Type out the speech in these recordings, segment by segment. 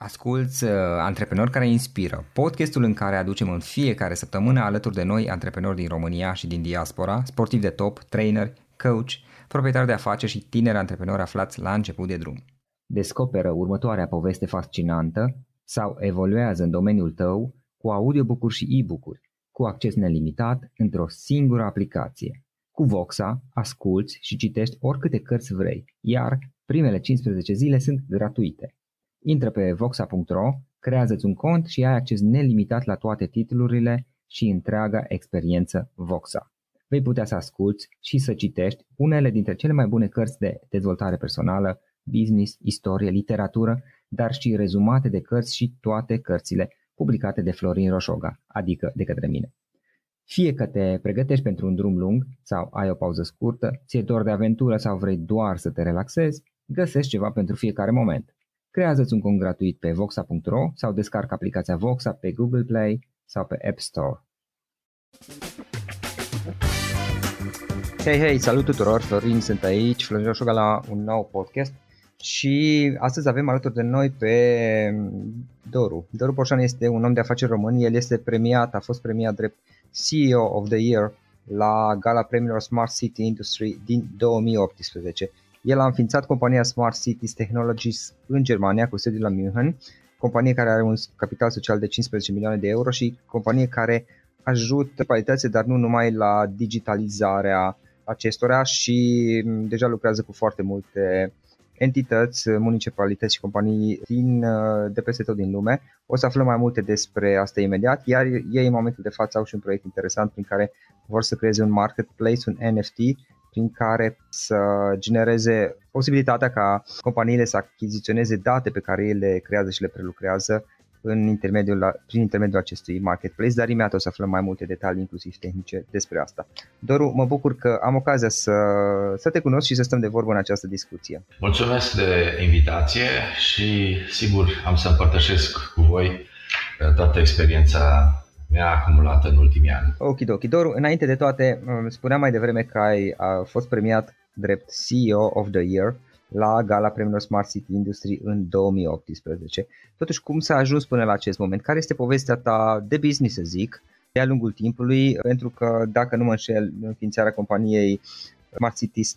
Asculți Antreprenori care inspiră, podcastul în care aducem în fiecare săptămână alături de noi antreprenori din România și din diaspora, sportivi de top, traineri, coach, proprietari de afaceri și tineri antreprenori aflați la început de drum. Descoperă următoarea poveste fascinantă sau evoluează în domeniul tău cu audiobook-uri și e-book-uri, cu acces nelimitat într-o singură aplicație. Cu Voxa asculți și citești oricâte cărți vrei, iar primele 15 zile sunt gratuite. Intră pe voxa.ro, creează-ți un cont și ai acces nelimitat la toate titlurile și întreaga experiență Voxa. Vei putea să asculți și să citești unele dintre cele mai bune cărți de dezvoltare personală, business, istorie, literatură, dar și rezumate de cărți și toate cărțile publicate de Florin Roșoga, adică de către mine. Fie că te pregătești pentru un drum lung sau ai o pauză scurtă, ți-e dor de aventură sau vrei doar să te relaxezi, găsești ceva pentru fiecare moment. Creează-ți un cont gratuit pe voxa.ro sau descarcă aplicația Voxa pe Google Play sau pe App Store. Hei, hei, salut tuturor! Florin sunt aici, Florin Roșoga la un nou podcast și astăzi avem alături de noi pe Doru. Doru Porșan este un om de afaceri român, el este premiat, a fost premiat drept CEO of the Year la Gala Premiilor Smart City Industry din 2018. El a înființat compania Smart Cities Technologies în Germania, cu sediul la München, companie care are un capital social de 15 milioane de euro și companie care ajută calități, dar nu numai la digitalizarea acestora și deja lucrează cu foarte multe entități, municipalități și companii de peste tot din lume. O să aflăm mai multe despre asta imediat, iar ei în momentul de față au și un proiect interesant prin care vor să creeze un marketplace, un NFT, prin care să genereze posibilitatea ca companiile să achiziționeze date pe care ele creează și le prelucrează prin intermediul acestui marketplace, dar imediat o să aflăm mai multe detalii, inclusiv tehnice, despre asta. Doru, mă bucur că am ocazia să te cunosc și să stăm de vorbă în această discuție. Mulțumesc de invitație și sigur am să împărtășesc cu voi toată experiența mi-a acumulat în ultimii ani. Okidoki. Doru, înainte de toate, spuneam mai devreme că ai fost premiat drept CEO of the Year la Gala Premiilor Smart City Industry în 2018. Totuși, cum s-a ajuns până la acest moment? Care este povestea ta de business, să zic, de-a lungul timpului? Pentru că, dacă nu mă înșel, înființarea companiei Smart Cities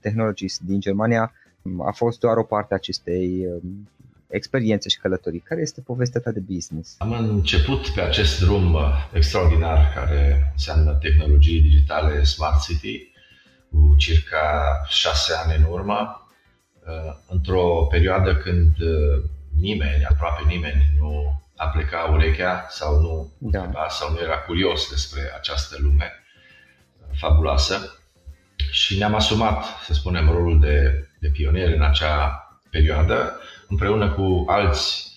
Technologies din Germania a fost doar o parte a acestei experiențe și călătorii. Care este povestea ta de business? Am început pe acest drum extraordinar care înseamnă tehnologii digitale Smart City cu circa 6 ani în urmă, într-o perioadă când nimeni, aproape nimeni, nu apleca urechea sau nu întreba sau nu era curios despre această lume fabuloasă și ne-am asumat, să spunem, rolul de pionieri în acea perioadă, împreună cu alți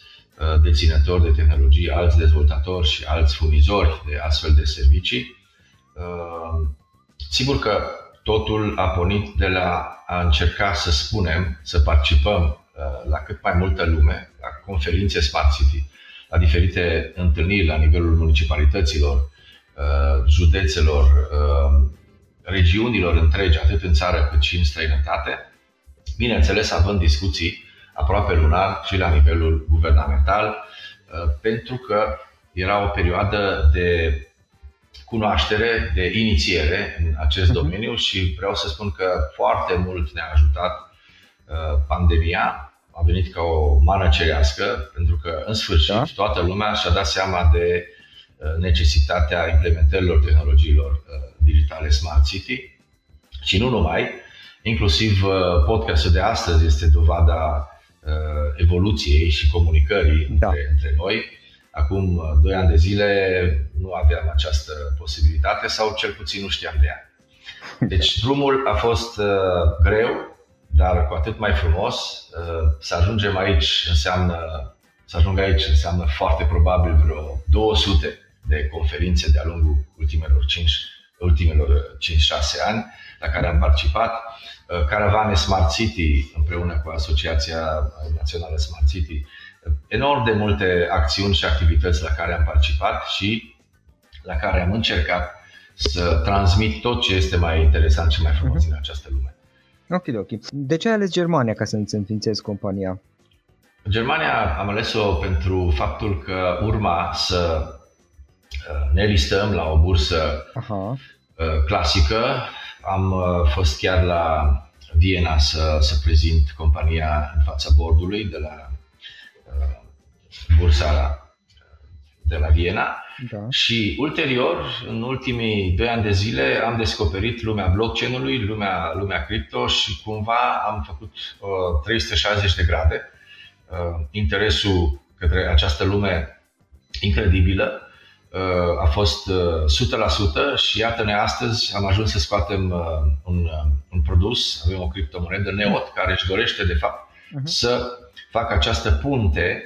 deținători de tehnologie, alți dezvoltatori și alți furnizori de astfel de servicii. Sigur că totul a pornit de la a încerca să spunem, să participăm la cât mai multă lume, la conferințe Smart City, la diferite întâlniri la nivelul municipalităților, județelor, regiunilor întregi, atât în țară cât și în străinătate, bineînțeles având discuții aproape lunar și la nivelul guvernamental, pentru că era o perioadă de cunoaștere, de inițiere în acest domeniu și vreau să spun că foarte mult ne-a ajutat pandemia, a venit ca o mană cerească, pentru că în sfârșit toată lumea și-a dat seama de necesitatea implementărilor tehnologiilor digitale Smart City și nu numai, Inclusiv podcastul de astăzi este dovada evoluției și comunicării între noi. Acum 2 ani de zile nu aveam această posibilitate sau cel puțin nu știam de ea. Deci drumul a fost greu, dar cu atât mai frumos. Să ajungem aici înseamnă, să ajung aici înseamnă foarte probabil vreo 200 de conferințe de-a lungul ultimelor 5-6 ani la care am participat. Caravane Smart City împreună cu Asociația Națională Smart City. Enorm de multe acțiuni și activități la care am participat și la care am încercat să transmit tot ce este mai interesant și mai frumos în această lume. Ok. De ce ai ales Germania ca să-ți înființezi compania? Germania am ales-o pentru faptul că urma să ne listăm la o bursă clasică. Am fost chiar la Viena să prezint compania în fața boardului de la bursa de la Viena. Și ulterior, în ultimii 2 ani de zile, am descoperit lumea blockchain-ului, lumea cripto și cumva am făcut 360 de grade. Interesul către această lume incredibilă a fost 100% și iată-ne astăzi am ajuns să scoatem un produs, avem o criptomonedă Neot care își dorește de fapt să facă această punte,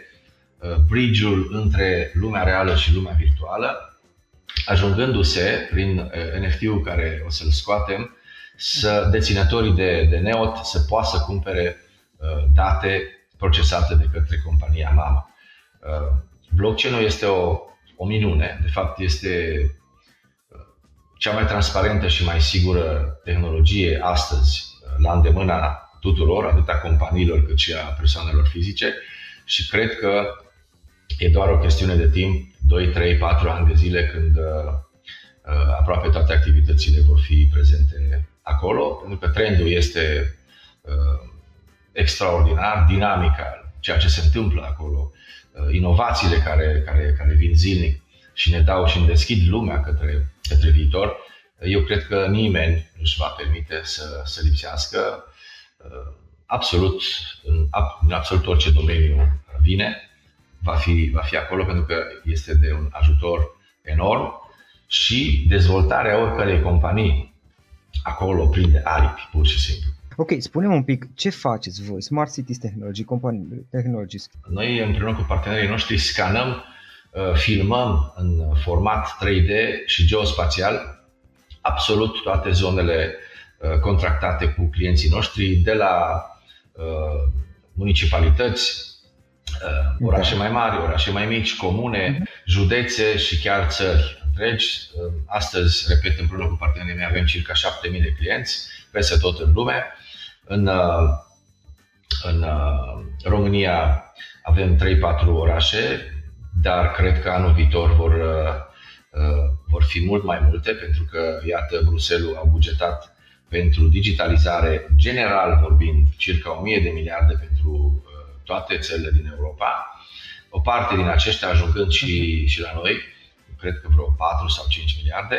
bridge-ul între lumea reală și lumea virtuală, ajungându-se prin NFT-ul care o să-l scoatem să deținătorii de Neot să poată să cumpere date procesate de către compania mamă. Blockchain-ul este o minune, de fapt este cea mai transparentă și mai sigură tehnologie astăzi la îndemâna tuturor, atât a companiilor cât și a persoanelor fizice și cred că e doar o chestiune de timp, 2, 3, 4 ani de zile când aproape toate activitățile vor fi prezente acolo, pentru că trendul este extraordinar, dinamica, ceea ce se întâmplă acolo, inovațiile care vin zilnic și ne dau și ne deschid lumea către viitor. Eu cred că nimeni nu își va permite să lipsească absolut, în absolut orice domeniu vine, va fi acolo pentru că este de un ajutor enorm și dezvoltarea oricărei companii acolo prinde aripi, pur și simplu. Ok, spune-mi un pic, ce faceți voi, Smart Cities Technologies? Noi împreună cu partenerii noștri scanăm, filmăm în format 3D și geospațial absolut toate zonele contractate cu clienții noștri, de la municipalități, orașe mai mari, orașe mai mici, comune, județe și chiar țări întregi. Astăzi, repet, împreună cu partenerii mei avem circa 7.000 de clienți peste tot în lume. În România avem 3-4 orașe, dar cred că anul viitor vor fi mult mai multe, pentru că, iată, Bruxelles a bugetat pentru digitalizare, general vorbind, circa 1000 de miliarde pentru toate țările din Europa. O parte din aceștia ajungând și la noi, cred că vreo 4 sau 5 miliarde,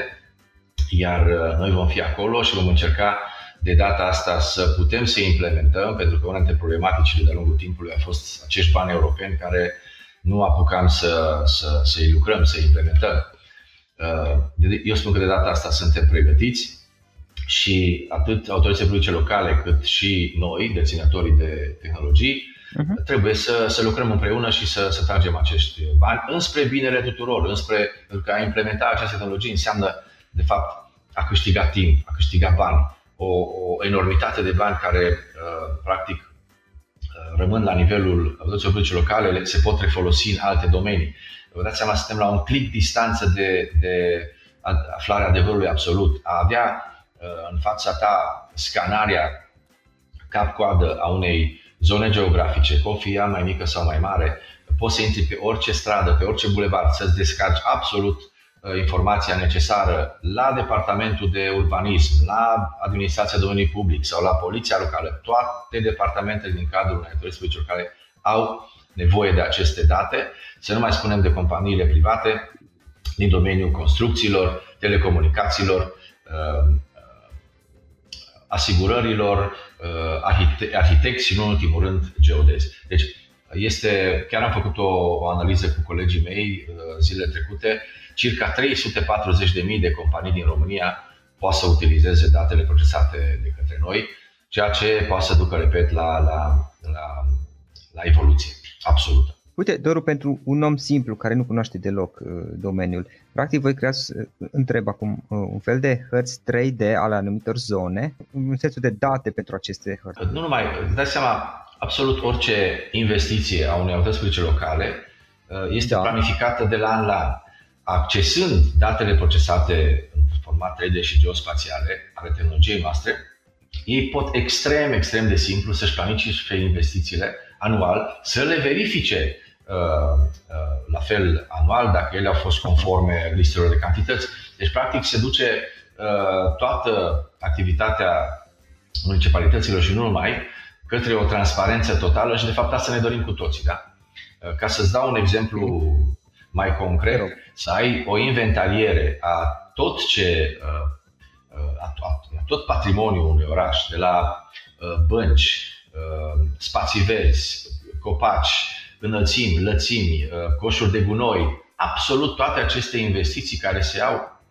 iar noi vom fi acolo și vom încerca de data asta să putem să implementăm, pentru că una dintre problematicile de-a lungul timpului a fost acești bani europeni care nu apucam să-i lucrăm, să-i implementăm. Eu spun că de data asta suntem pregătiți și atât autoritățile publice locale cât și noi, deținătorii de tehnologii, trebuie să lucrăm împreună și să tragem acești bani înspre binele tuturor, pentru că a implementa această tehnologie înseamnă, de fapt, a câștiga timp, a câștiga bani. O enormitate de bani care, practic, rămân la nivelul autorităților publice locale, se pot refolosi în alte domenii. Vă dați seama, suntem la un clic distanță de aflarea adevărului absolut. A avea în fața ta scanarea cap-coadă a unei zone geografice, cum fie ea mai mică sau mai mare, poți să intri pe orice stradă, pe orice bulevard, să-ți descarci absolut informația necesară la departamentul de urbanism, la administrația domeniului public sau la poliția locală. Toate departamentele din cadrul unei autorități locale au nevoie de aceste date, să nu mai spunem de companiile private din domeniul construcțiilor, telecomunicațiilor, asigurărilor, arhitecți și, nu în ultimul rând, geodezi. Deci, este, chiar am făcut o analiză cu colegii mei zilele trecute, circa 340.000 de companii din România poate să utilizeze datele procesate de către noi, ceea ce poate să ducă, repet, la evoluție absolută. Uite, Doru, pentru un om simplu care nu cunoaște deloc domeniul, practic voi creați, întreb acum, un fel de hărți 3D ale anumitor zone, un set de date pentru aceste hărți. Nu numai, îți dați seama, absolut orice investiție a unei autorități publice locale este planificată de la an la an. Accesând datele procesate în format 3D și geospațiale ale tehnologiei noastre, ei pot extrem de simplu să-și planifice investițiile anual, să le verifice la fel anual dacă ele au fost conforme listelor de cantități. Deci, practic, se duce toată activitatea municipalităților și nu numai către o transparență totală și, de fapt, asta ne dorim cu toții. Da? Ca să-ți dau un exemplu mai concret, să ai o inventariere a tot ce... tot patrimoniul unui oraș, de la bănci, spații verzi, copaci, înălțimi, lățimi, coșuri de gunoi, absolut toate aceste investiții care se iau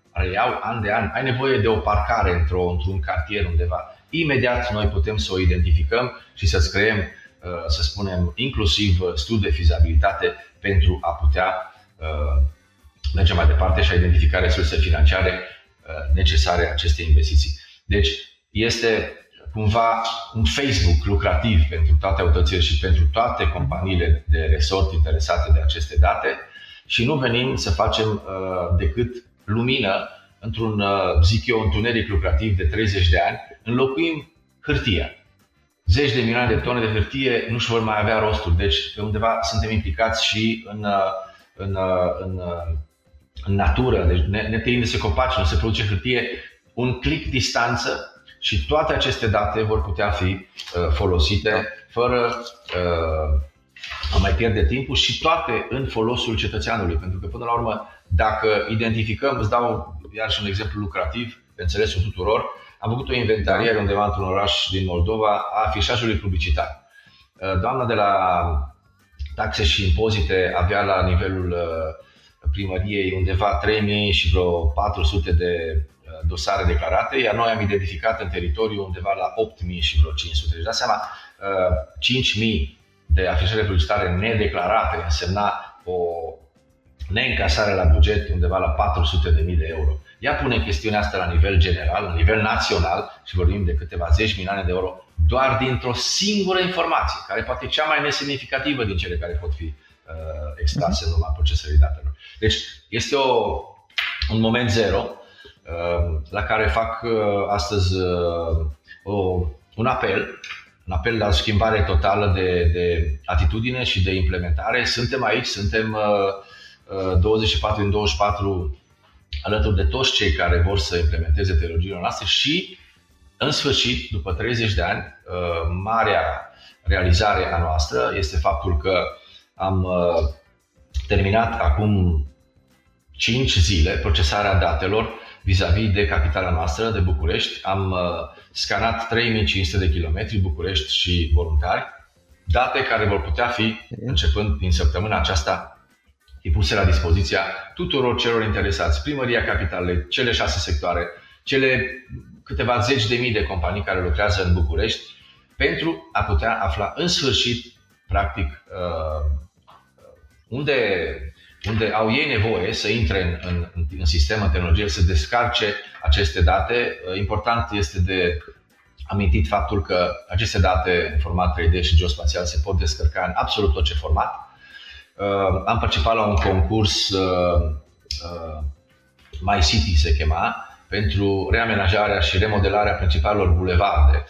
an de an. Ai nevoie de o parcare într-un cartier undeva. Imediat noi putem să o identificăm și să-ți creăm, să spunem, inclusiv studii de fizabilitate pentru a putea merge mai departe și a identifica resurse financiare necesare acestei investiții. Deci este cumva un Facebook lucrativ pentru toate autoritățile și pentru toate companiile de resort interesate de aceste date și nu venim să facem decât lumină într-un, zic eu, întuneric lucrativ de 30 de ani. Înlocuim hârtia. Zeci de milioane de tone de hârtie nu-și vor mai avea rostul. Deci undeva suntem implicați și în natură, deci ne tăiem de copaci, nu se produce hârtie, un click distanță și toate aceste date vor putea fi folosite fără a mai pierde timpul și toate în folosul cetățeanului. Pentru că până la urmă, dacă identificăm, îți dau iar și un exemplu lucrativ, pe înțelesul tuturor, am făcut o inventariere undeva într-un oraș din Moldova a afișajului publicitar. Doamna de la taxe și impozite avea la nivelul primăriei undeva 3.000 și vreo 400 de dosare declarate, iar noi am identificat în teritoriu undeva la 8.000 și vreo 500. Deci dați seama, 5.000 de afișări publicitare nedeclarate însemna o neîncasare la buget undeva la 400.000 de euro. Ia pune chestiunea asta la nivel general, la nivel național și vorbim de câteva zeci milioane de euro doar dintr-o singură informație, care poate e cea mai nesemnificativă din cele care pot fi extrase în urma procesării datelor. Deci este un moment zero la care fac astăzi un apel la schimbare totală de atitudine și de implementare. Suntem aici, suntem 24 din 24 alături de toți cei care vor să implementeze tehnologiile noastre și, în sfârșit, după 30 de ani, marea realizare a noastră este faptul că am terminat acum 5 zile procesarea datelor vis-a-vis de capitala noastră, de București. Am scanat 3500 de kilometri București și voluntari, date care vor putea fi, începând din săptămâna aceasta, puse la dispoziția tuturor celor interesați. Primăria Capitalei, cele 6 sectoare, cele câteva zeci de mii de companii care lucrează în București, pentru a putea afla în sfârșit, practic, unde au ei nevoie să intre în sistem, în tehnologie, să descarce aceste date. Important este de amintit faptul că aceste date în format 3D și geospațial se pot descărca în absolut orice format. Am participat la un concurs, My City se chema, pentru reamenajarea și remodelarea principalelor bulevarde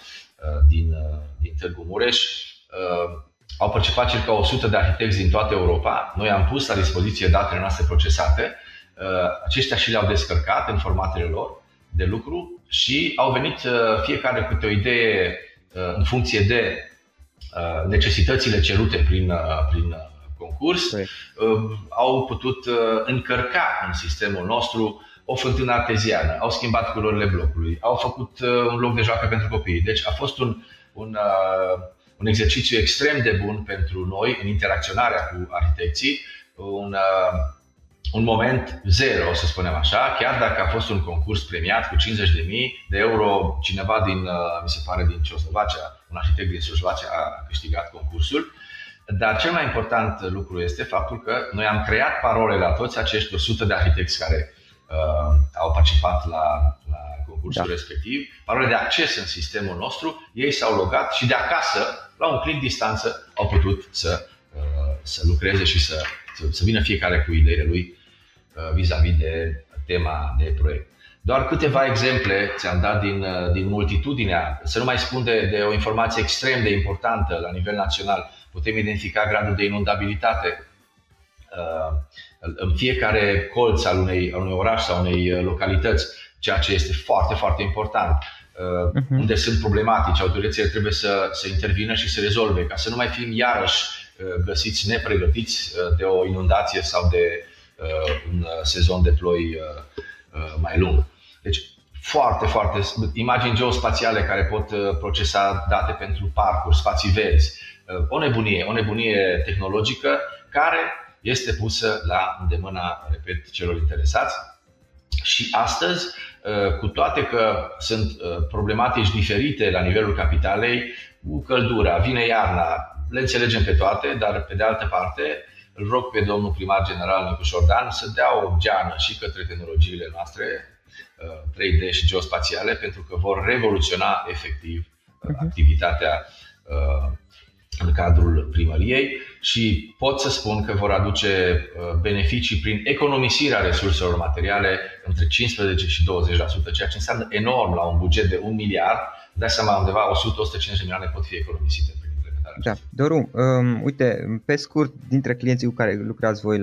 din Târgu Mureș. Au participat circa 100 de arhitecți din toată Europa. Noi am pus la dispoziție datele noastre procesate. Aceștia și le-au descărcat în formatele lor de lucru și au venit fiecare cu o idee în funcție de necesitățile cerute prin concurs. Au putut încărca în sistemul nostru o fântână arteziană, au schimbat culorile blocului, au făcut un loc de joacă pentru copii. Deci a fost un exercițiu extrem de bun pentru noi în interacționarea cu arhitecții, un moment zero, o să spunem așa, chiar dacă a fost un concurs premiat cu 50.000 de euro, cineva din, mi se pare, din Cioslovacia, un arhitect din Cioslovacia a câștigat concursul. Dar cel mai important lucru este faptul că noi am creat parole la toți acești 100 de arhitecți care au participat la concursul respectiv, parole de acces în sistemul nostru. Ei s-au logat și de acasă, la un clic distanță, au putut să lucreze și să vină fiecare cu ideile lui vis-a-vis de tema de proiect. Doar câteva exemple ți-am dat din multitudinea, să nu mai spun de o informație extrem de importantă la nivel național. Putem identifica gradul de inundabilitate în fiecare colț al unui oraș sau unei localități, ceea ce este foarte, foarte important. Unde sunt problematici, autoritățile trebuie să intervină și să rezolve, ca să nu mai fim iarăși găsiți nepregătiți de o inundație sau de un sezon de ploi mai lung. Deci foarte, foarte imagini geospațiale care pot procesa date pentru parcuri, spații verzi. O nebunie tehnologică care este pusă la îndemâna, repet, celor interesați. Și astăzi, cu toate că sunt problematici diferite la nivelul capitalei, cu căldura, vine iarna, le înțelegem pe toate, dar pe de altă parte îl rog pe domnul primar general Nicușor Dan să dea o geană și către tehnologiile noastre 3D și geospațiale, pentru că vor revoluționa efectiv activitatea în cadrul primăriei și pot să spun că vor aduce beneficii prin economisirea resurselor materiale între 15 și 20%, ceea ce înseamnă enorm la un buget de 1 miliard, dați seama undeva 100-150 milioane pot fi economisite prin implementarea acestui. Doru, uite, pe scurt, dintre clienții cu care lucrați voi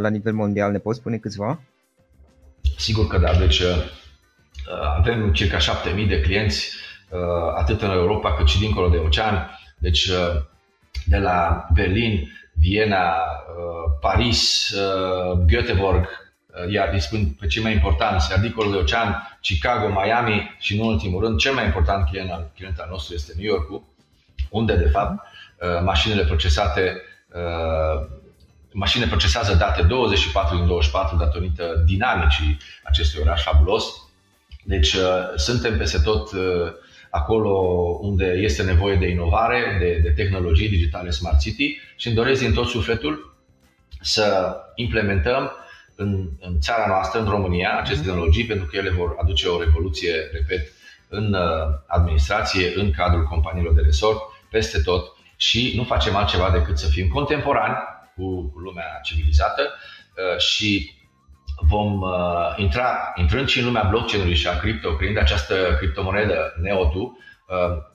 la nivel mondial, ne poți spune câțiva? Sigur că da, deci avem circa 7.000 de clienți atât în Europa cât și dincolo de ocean. Deci de la Berlin, Viena, Paris, Göteborg, iar îi spun pe cei mai importanți, dincolo de ocean, Chicago, Miami și, în ultimul rând, cel mai important client al nostru este New York-ul, unde, de fapt, mașinile procesează date 24 din 24 datorită dinamicii acestui oraș fabulos. Deci suntem peste tot acolo unde este nevoie de inovare, de tehnologii digitale Smart City și îmi doresc din tot sufletul să implementăm în țara noastră, în România, aceste tehnologii, pentru că ele vor aduce o revoluție, repet, în administrație, în cadrul companiilor de resort, peste tot, și nu facem altceva decât să fim contemporani cu lumea civilizată și vom intrând și în lumea blockchain-ului și a cripto, creând această criptomonedă Neotu,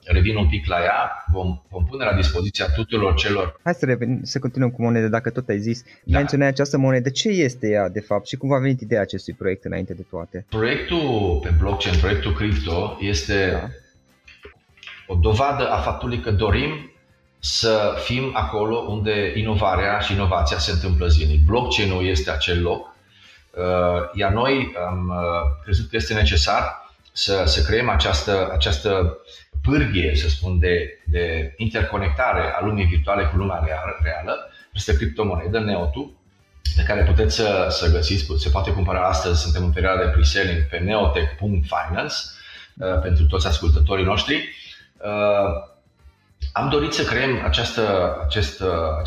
revin un pic la ea, vom pune la dispoziția tuturor celor. Hai să continuăm cu monede, dacă tot ai zis. Da. Menționai această monedă, ce este ea de fapt și cum a venit ideea acestui proiect înainte de toate? Proiectul pe blockchain, proiectul cripto, este o dovadă a faptului că dorim să fim acolo unde inovarea și inovația se întâmplă zilnic. Blockchain-ul este acel loc. Iar noi am crezut că este necesar să creăm această pârghie, să spun, de interconectare a lumii virtuale cu lumea reală. Este criptomonedă Neotu, de care puteți să găsiți, se poate cumpăra astăzi, suntem în perioada de pre-selling pe neotech.finance pentru toți ascultătorii noștri. Am dorit să creăm această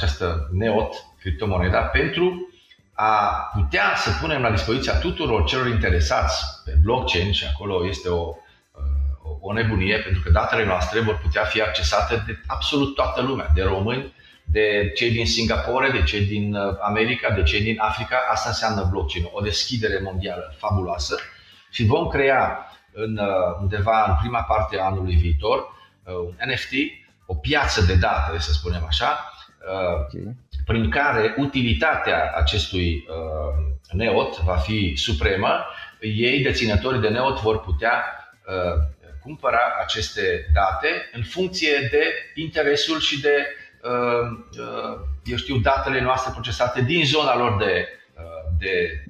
Neot, criptomoneda, pentru a putea să punem la dispoziția tuturor celor interesați pe blockchain, și acolo este o nebunie, pentru că datele noastre vor putea fi accesate de absolut toată lumea, de români, de cei din Singapore, de cei din America, de cei din Africa. Asta înseamnă blockchain, o deschidere mondială fabuloasă, și vom crea undeva în prima parte a anului viitor un NFT, o piață de date, să spunem așa, prin care utilitatea acestui neot va fi supremă. Ei, deținătorii de neot, vor putea cumpăra aceste date în funcție de interesul și de datele noastre procesate din zona lor de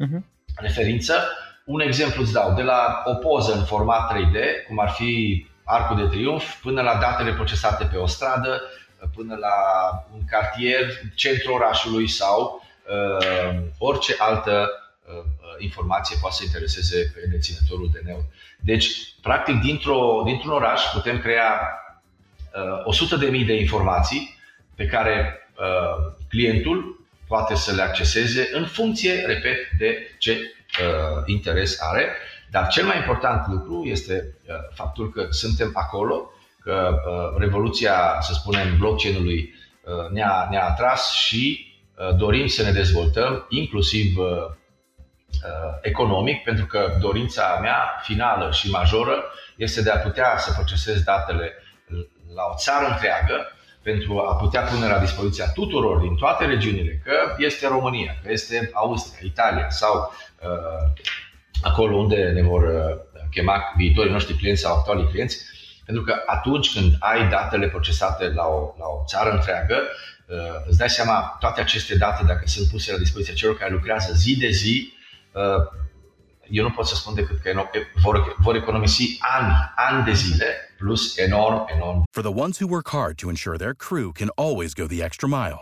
referință, Un exemplu îți dau, de la o poză în format 3D, cum ar fi Arcul de Triumf, până la datele procesate pe o stradă, până la un cartier, centrul orașului sau orice altă informație poate să intereseze pe deținătorul de neo. Deci, practic, dintr-un oraș putem crea 100.000 de informații pe care clientul poate să le acceseze în funcție, repet, de ce interes are. Dar cel mai important lucru este faptul că suntem acolo, că revoluția, să spunem, blockchain-ului ne-a atras și dorim să ne dezvoltăm, inclusiv economic, pentru că dorința mea finală și majoră este de a putea să procesez datele la o țară întreagă, pentru a putea pune la dispoziția tuturor din toate regiunile, că este România, că este Austria, Italia sau acolo unde ne vor chema viitorii noștri clienți sau actualii clienți, pentru că atunci când ai datele procesate la o țară întreagă, îți dai seama, toate aceste date, dacă sunt puse la dispoziția celor care lucrează zi de zi, eu nu pot să spun decât că vor economisi ani de zile, plus enorm. For the ones who work hard to ensure their crew can always go the extra mile,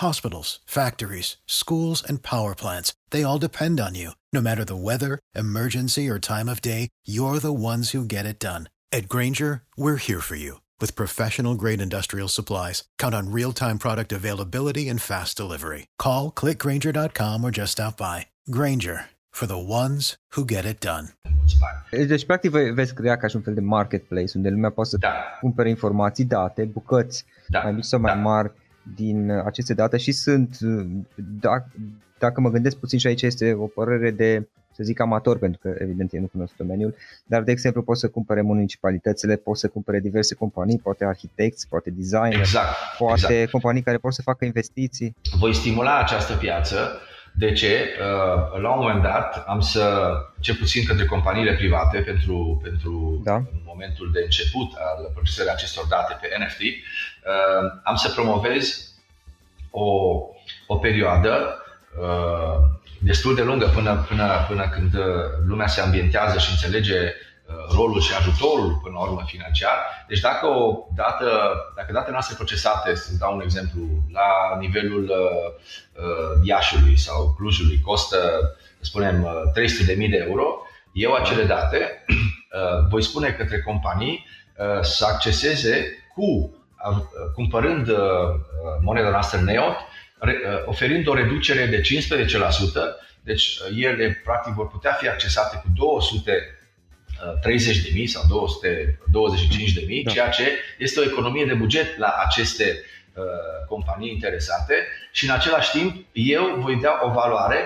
Hospitals, factories, schools, and power plants, they all depend on you. No matter the weather, emergency, or time of day, you're the ones who get it done. At Grainger, we're here for you. With professional-grade industrial supplies, count on real-time product availability and fast delivery. Call, click Grainger.com, or just stop by. Grainger, for the ones who get it done. Deci, practic, veți crea ca și un fel de marketplace, unde lumea poate să cumpere informații, date, bucăți, mai mici sau mai mari, din aceste date și sunt, dacă mă gândesc puțin, și aici este o părere de, să zic, amator, pentru că evident eu nu cunosc domeniul, dar de exemplu pot să cumpere municipalitățile, pot să cumpere diverse companii, poate arhitecți, poate designeri, poate companii care pot să facă investiții. Voi stimula această piață. De ce? La un moment dat am să, cel puțin către companiile private, pentru momentul de început al procesării acestor date pe NFT, am să promovez o perioadă destul de lungă până când lumea se ambientează și înțelege rolul și ajutorul, până la urmă, financiar. Deci dacă datele noastre procesate, să dau un exemplu, la nivelul Iașului sau Clujului costă, să spunem, 300.000 de euro, eu acele date voi spune către companii să acceseze cumpărând moneda noastră NEOT, oferind o reducere de 15%, deci ele practic vor putea fi accesate cu 230.000 sau 225.000, ceea ce este o economie de buget la aceste companii interesate și în același timp eu voi da o valoare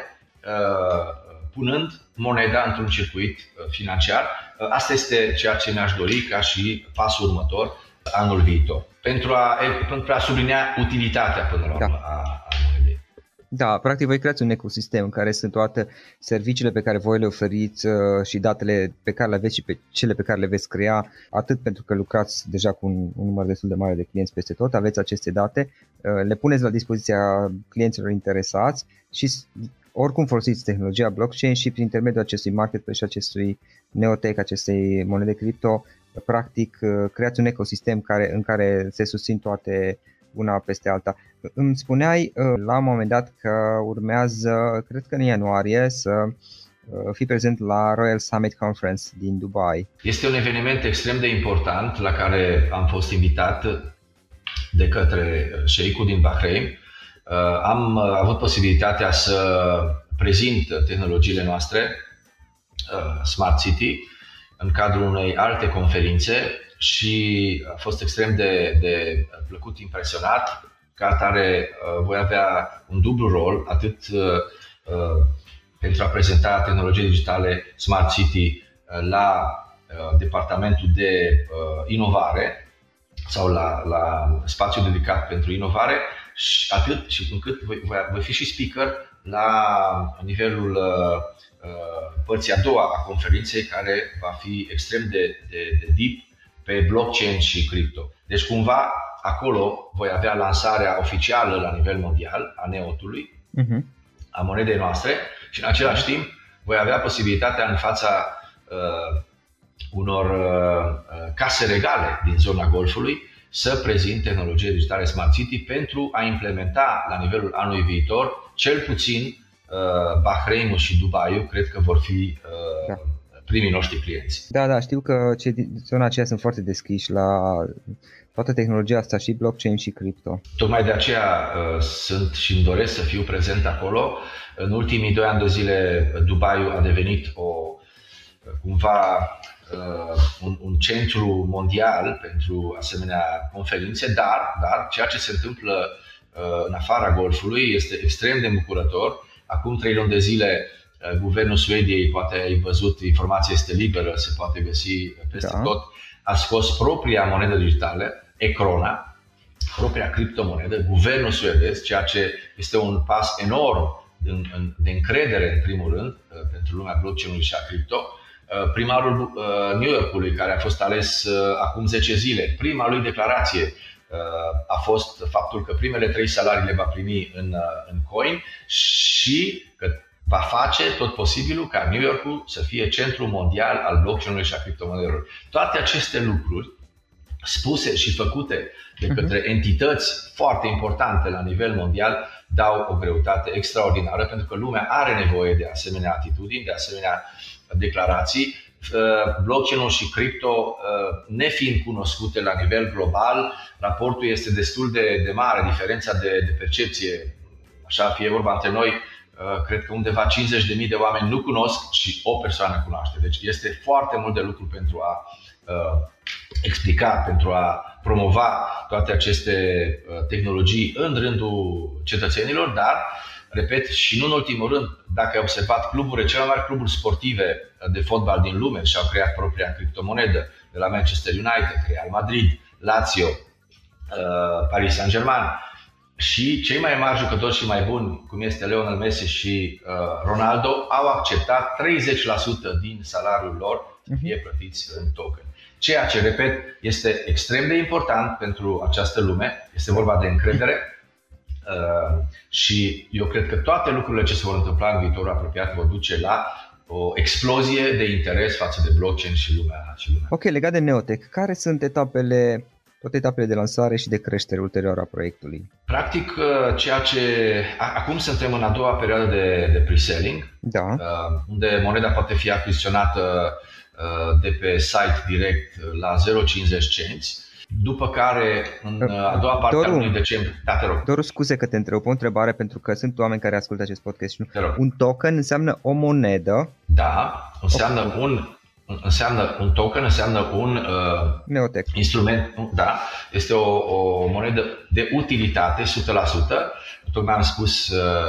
punând moneda într-un circuit financiar. Asta este ceea ce mi-aș dori ca și pasul următor anul viitor, pentru a sublinia utilitatea până la urmă a monedei. Da, practic voi creați un ecosistem în care sunt toate serviciile pe care voi le oferiți și datele pe care le aveți și pe cele pe care le veți crea, atât pentru că lucrați deja cu un număr destul de mare de clienți peste tot, aveți aceste date, le puneți la dispoziția clienților interesați și oricum folosiți tehnologia blockchain și prin intermediul acestui marketplace, acestui neotech, acestei monede cripto, practic creați un ecosistem în care se susțin toate una peste alta. Îmi spuneai la un moment dat că urmează, cred că în ianuarie, să fii prezent la Royal Summit Conference din Dubai. Este un eveniment extrem de important la care am fost invitat de către șeicul din Bahrein. Am avut posibilitatea să prezint tehnologiile noastre Smart City în cadrul unei alte conferințe și a fost extrem de plăcut, impresionat. Ca atare voi avea un dublu rol, atât pentru a prezenta tehnologii digitale Smart City la departamentul de inovare, sau la spațiu dedicat pentru inovare și atât, și încât voi fi și speaker la nivelul părții a doua a conferinței, care va fi extrem de deep pe blockchain și cripto. Deci cumva acolo voi avea lansarea oficială la nivel mondial a neotului, a monedei noastre, și în același timp voi avea posibilitatea în fața unor case regale din zona Golfului să prezint tehnologie digitale Smart City pentru a implementa la nivelul anului viitor, cel puțin Bahrein și Dubai, cred că vor fi primii noștri clienți. Da, da, știu că cei din zona aceea sunt foarte deschiși la toată tehnologia asta, și blockchain și cripto. Tocmai de aceea sunt și îmi doresc să fiu prezent acolo. În ultimii 2 ani de zile Dubai a devenit un centru mondial pentru asemenea conferințe, dar ceea ce se întâmplă în afara Golfului este extrem de bucurător. Acum 3 luni de zile guvernul Suediei, poate ai văzut, informația este liberă, se poate găsi peste tot, a scos propria monedă digitală, ECRONA, propria criptomonedă, guvernul suedez, ceea ce este un pas enorm de încredere, în primul rând, pentru lumea blockchain-ului și a cripto. Primarul New Yorkului, care a fost ales acum 10 zile, prima lui declarație a fost faptul că primele 3 salarii le va primi în coin și că va face tot posibilul ca New Yorkul să fie centrul mondial al blockchain-ului și a criptomonedelor. Toate aceste lucruri spuse și făcute de către entități foarte importante la nivel mondial dau o greutate extraordinară, pentru că lumea are nevoie de asemenea atitudini, de asemenea declarații. Blockchain-ul și cripto nefiind cunoscute la nivel global, raportul este destul de mare, diferența de percepție, așa fie vorba între noi, cred că undeva 50.000 de oameni nu cunosc și o persoană cunoaște. Deci este foarte mult de lucru pentru a explica, pentru a promova toate aceste tehnologii în rândul cetățenilor, dar, repet, și nu în ultimul rând, dacă ai observat cluburile, cele mai mari cluburi sportive de fotbal din lume și-au creat propria criptomonedă, de la Manchester United, Real Madrid, Lazio, Paris Saint-Germain, și cei mai mari jucători și mai buni, cum este Lionel Messi și Ronaldo, au acceptat 30% din salariul lor să fie plătiți în token. Ceea ce, repet, este extrem de important pentru această lume, este vorba de încredere și eu cred că toate lucrurile ce se vor întâmpla în viitorul apropiat vor duce la o explozie de interes față de blockchain și lumea. Ok, legat de Neotech, care sunt toate etapele de lansare și de creștere ulterioară a proiectului? Practic, ceea ce acum suntem în a doua perioadă de pre-selling, unde moneda poate fi achiziționată de pe site direct la 0,50 cenți, după care în a doua parte a lunii decembrie. Da, te rog. Doru, scuze că te întreb, o întrebare, pentru că sunt oameni care ascultă acest podcast și nu. Un token înseamnă o monedă? Da, înseamnă un token, înseamnă un instrument, da, este o monedă de utilitate 100%, tocmai am spus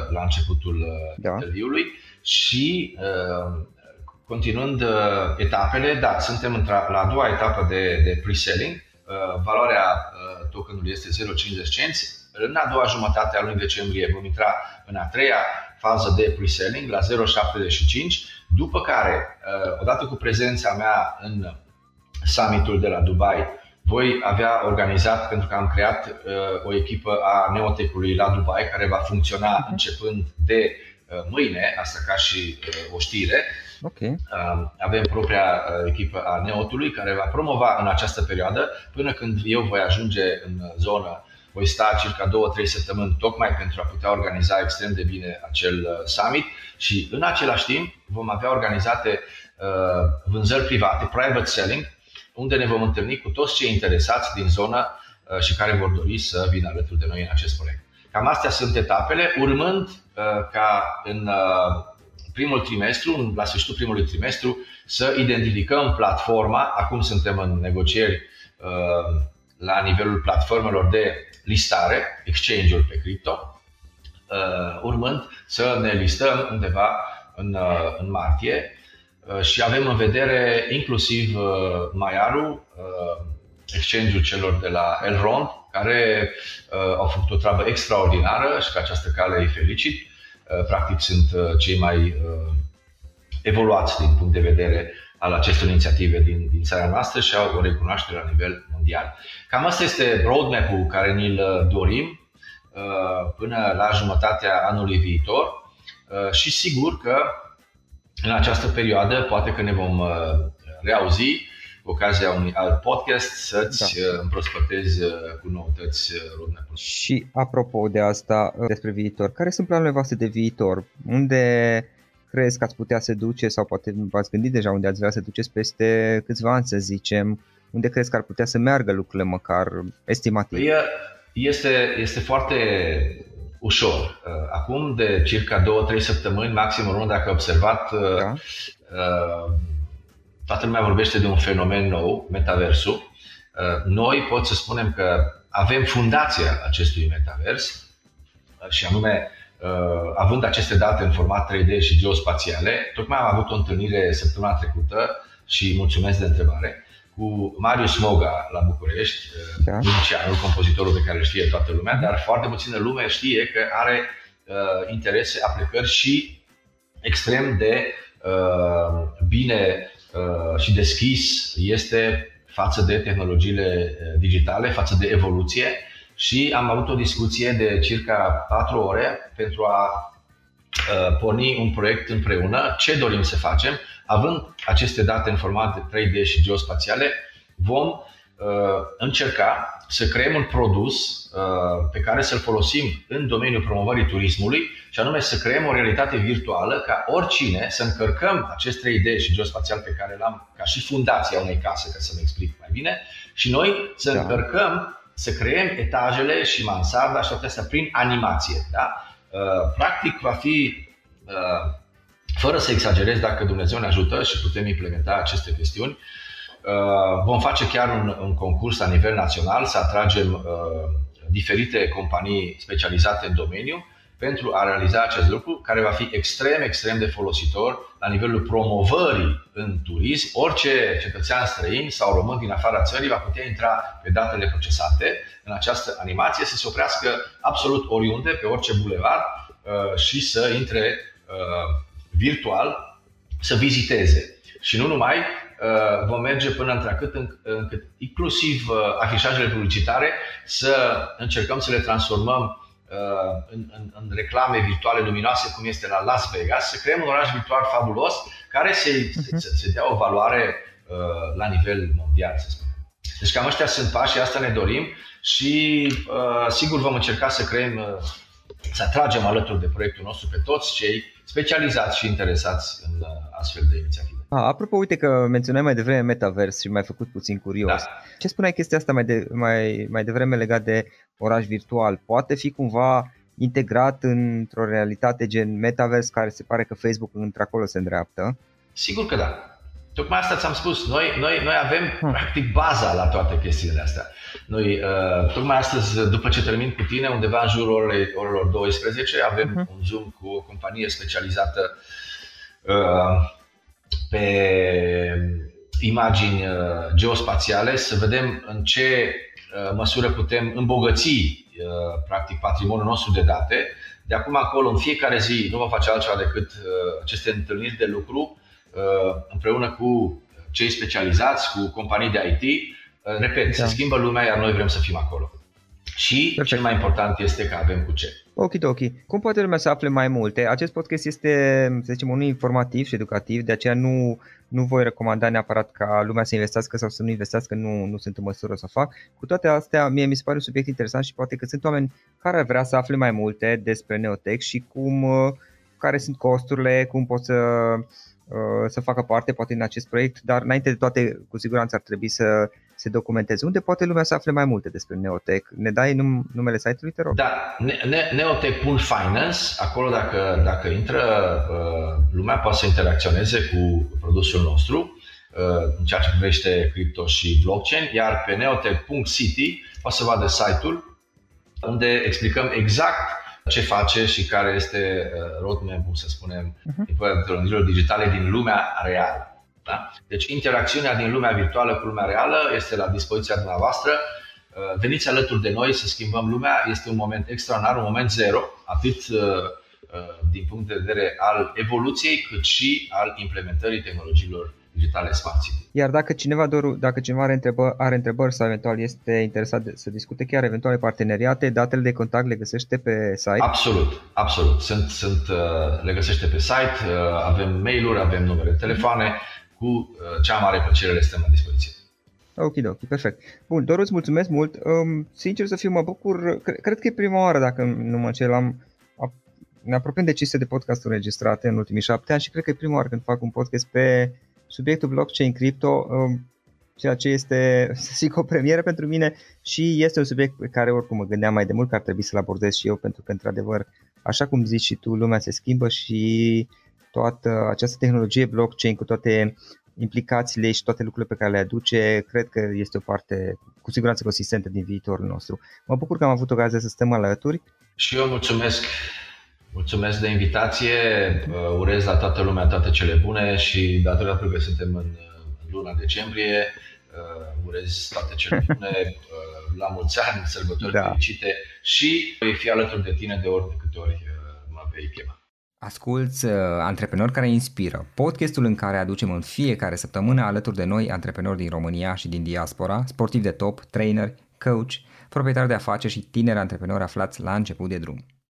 la începutul interviului, și continuând etapele, da, suntem la a doua etapă de pre-selling, valoarea tokenului este 0,50 cenți, în a doua jumătate a lunii decembrie vom intra în a treia fază de pre-selling la 0,75, după care, odată cu prezența mea în summitul de la Dubai, voi avea organizat, pentru că am creat o echipă a Neotech-ului la Dubai, care va funcționa începând de mâine, asta ca și o știre. Okay. Avem propria echipă a Neotului care va promova în această perioadă, până când eu voi ajunge în zonă. Voi sta circa 2-3 săptămâni tocmai pentru a putea organiza extrem de bine acel summit și în același timp vom avea organizate vânzări private, private selling, unde ne vom întâlni cu toți cei interesați din zonă și care vor dori să vină alături de noi în acest proiect. Cam astea sunt etapele, urmând ca în primul trimestru, la sfârșitul primului trimestru, să identificăm platforma. Acum suntem în negocieri la nivelul platformelor de listare, exchange-uri pe cripto, urmând să ne listăm undeva în martie și avem în vedere inclusiv Maiarul, exchange-ul celor de la Elrond, care au făcut o treabă extraordinară și pe această cale îi felicit. Practic sunt cei mai evoluați din punct de vedere al acestor inițiative din țara noastră și au o recunoaștere la nivel mondial. Cam asta este roadmap-ul care ni-l dorim până la jumătatea anului viitor și sigur că în această perioadă poate că ne vom reauzi cu ocazia unui alt podcast să-ți împrospătezi cu noutăți roadmap-ul. Și apropo de asta, despre viitor, care sunt planurile voastre de viitor? Unde crezi că ați putea se duce sau poate v-ați gândit deja unde ați vrea să duceți peste câțiva ani, să zicem? Unde crezi că ar putea să meargă lucrurile măcar estimativ? Este foarte ușor. Acum de circa 2-3 săptămâni, maxim o lună, dacă observat, toată lumea vorbește de un fenomen nou, metaversul. Noi pot să spunem că avem fundația acestui metavers și anume, având aceste date în format 3D și geospațiale, tocmai am avut o întâlnire săptămâna trecută și mulțumesc de întrebare, cu Marius Moga la București, munceanul, compozitorul pe care îl știe toată lumea, dar foarte puțină lume știe că are interese, aplicări și extrem de bine și deschis este față de tehnologiile digitale, față de evoluție. Și am avut o discuție de circa 4 ore pentru a porni un proiect împreună. Ce dorim să facem? Având aceste date în format 3D și geospațiale, vom încerca să creăm un produs pe care să-l folosim în domeniul promovării turismului și anume să creăm o realitate virtuală ca oricine să încărcăm acest 3D și geospațial pe care l-am ca și fundația unei case, ca să-mi explic mai bine, și noi să încărcăm, să creăm etajele și mansarda și toate astea prin animație. Da? Practic va fi, fără să exagerez, dacă Dumnezeu ne ajută și putem implementa aceste chestiuni, vom face chiar un concurs la nivel național, să atragem diferite companii specializate în domeniu pentru a realiza acest lucru, care va fi extrem, extrem de folositor la nivelul promovării în turism. Orice cetățean străin sau român din afara țării va putea intra pe datele procesate în această animație, să se oprească absolut oriunde, pe orice bulevard și să intre virtual, să viziteze. Și nu numai, vom merge până încât inclusiv afișajele publicitare să încercăm să le transformăm în reclame virtuale luminoase, cum este la Las Vegas, să creăm un oraș virtual fabulos care se dea o valoare la nivel mondial, să spunem. Deci cam ăștia sunt pașii, asta ne dorim și sigur vom încerca să creăm, să atragem alături de proiectul nostru pe toți cei specializați și interesați în astfel de inițiative. Apropo, uite că menționai mai devreme metavers și m-ai făcut puțin curios. Da. Ce spuneai chestia asta mai devreme legat de oraș virtual? Poate fi cumva integrat într-o realitate gen metavers, care se pare că Facebook într-acolo se îndreaptă? Sigur că da. Tocmai asta ți-am spus. Noi avem practic baza la toate chestiile astea. Noi, tocmai astăzi, după ce termin cu tine, undeva în jurul orelor 12, avem un Zoom cu o companie specializată pe imagini geospațiale, să vedem în ce măsură putem îmbogăți practic patrimoniul nostru de date. De acum acolo, în fiecare zi, nu vom face altceva decât aceste întâlniri de lucru împreună cu cei specializați, cu companii de IT. Repet, se schimbă lumea, iar noi vrem să fim acolo. Și cel mai important este că avem cu ce. Ok. Cum poate lumea să afle mai multe? Acest podcast este, să zicem, unul informativ și educativ, de aceea nu voi recomanda neapărat ca lumea să investească sau să nu investească, nu sunt în măsură să fac. Cu toate astea, mie mi se pare un subiect interesant și poate că sunt oameni care vrea să afle mai multe despre Neotech și care sunt costurile, cum pot să facă parte poate din acest proiect, dar înainte de toate, cu siguranță ar trebui să se documenteze. Unde poate lumea să afle mai multe despre Neotech? Ne dai numele site-ului, te rog? Da, neotech.finance. Acolo dacă intră, lumea poate să interacționeze cu produsul nostru în ceea ce privește cripto și blockchain, iar pe neotech.city poate să vadă site-ul unde explicăm exact ce face și care este roadmap-ul, să spunem, implementărilor digitale din lumea reală. Da? Deci interacțiunea din lumea virtuală cu lumea reală este la dispoziția dumneavoastră. Veniți alături de noi să schimbăm lumea. Este un moment extraordinar, un moment zero, atât din punct de vedere al evoluției, cât și al implementării tehnologiilor digitale smart city. Iar dacă cineva, Doru, are întrebări sau eventual este interesat să discute chiar eventuale parteneriate, datele de contact le găsește pe site? Absolut. Le găsește pe site, avem mail-uri, avem numere de telefoane, cu cea mare plăcere le stăm la dispoziție. Ok, perfect. Bun, Doru, îți mulțumesc mult. Sincer să fiu, mă bucur, cred că e prima oară, dacă nu mă înșel, ne apropiem de 500 de podcasturi înregistrate în ultimii 7 ani și cred că e prima oară când fac un podcast pe subiectul blockchain, crypto, ceea ce este, să zic, o premieră pentru mine și este un subiect pe care oricum mă gândeam mai de mult că ar trebui să-l abordez și eu, pentru că, într-adevăr, așa cum zici și tu, lumea se schimbă și toată această tehnologie blockchain cu toate implicațiile și toate lucrurile pe care le aduce, cred că este o parte cu siguranță consistentă din viitorul nostru. Mă bucur că am avut ocazia să stăm alături. Și eu mulțumesc de invitație, urez la toată lumea toate cele bune și datorită faptului că suntem în luna decembrie, urez toate cele bune, la mulți ani, sărbători fericite și voi fi alături de tine de ori de câte ori mă vei chema. Asculți Antreprenori care inspiră, podcastul în care aducem în fiecare săptămână alături de noi antreprenori din România și din diaspora, sportivi de top, traineri, coach, proprietari de afaceri și tineri antreprenori aflați la început de drum.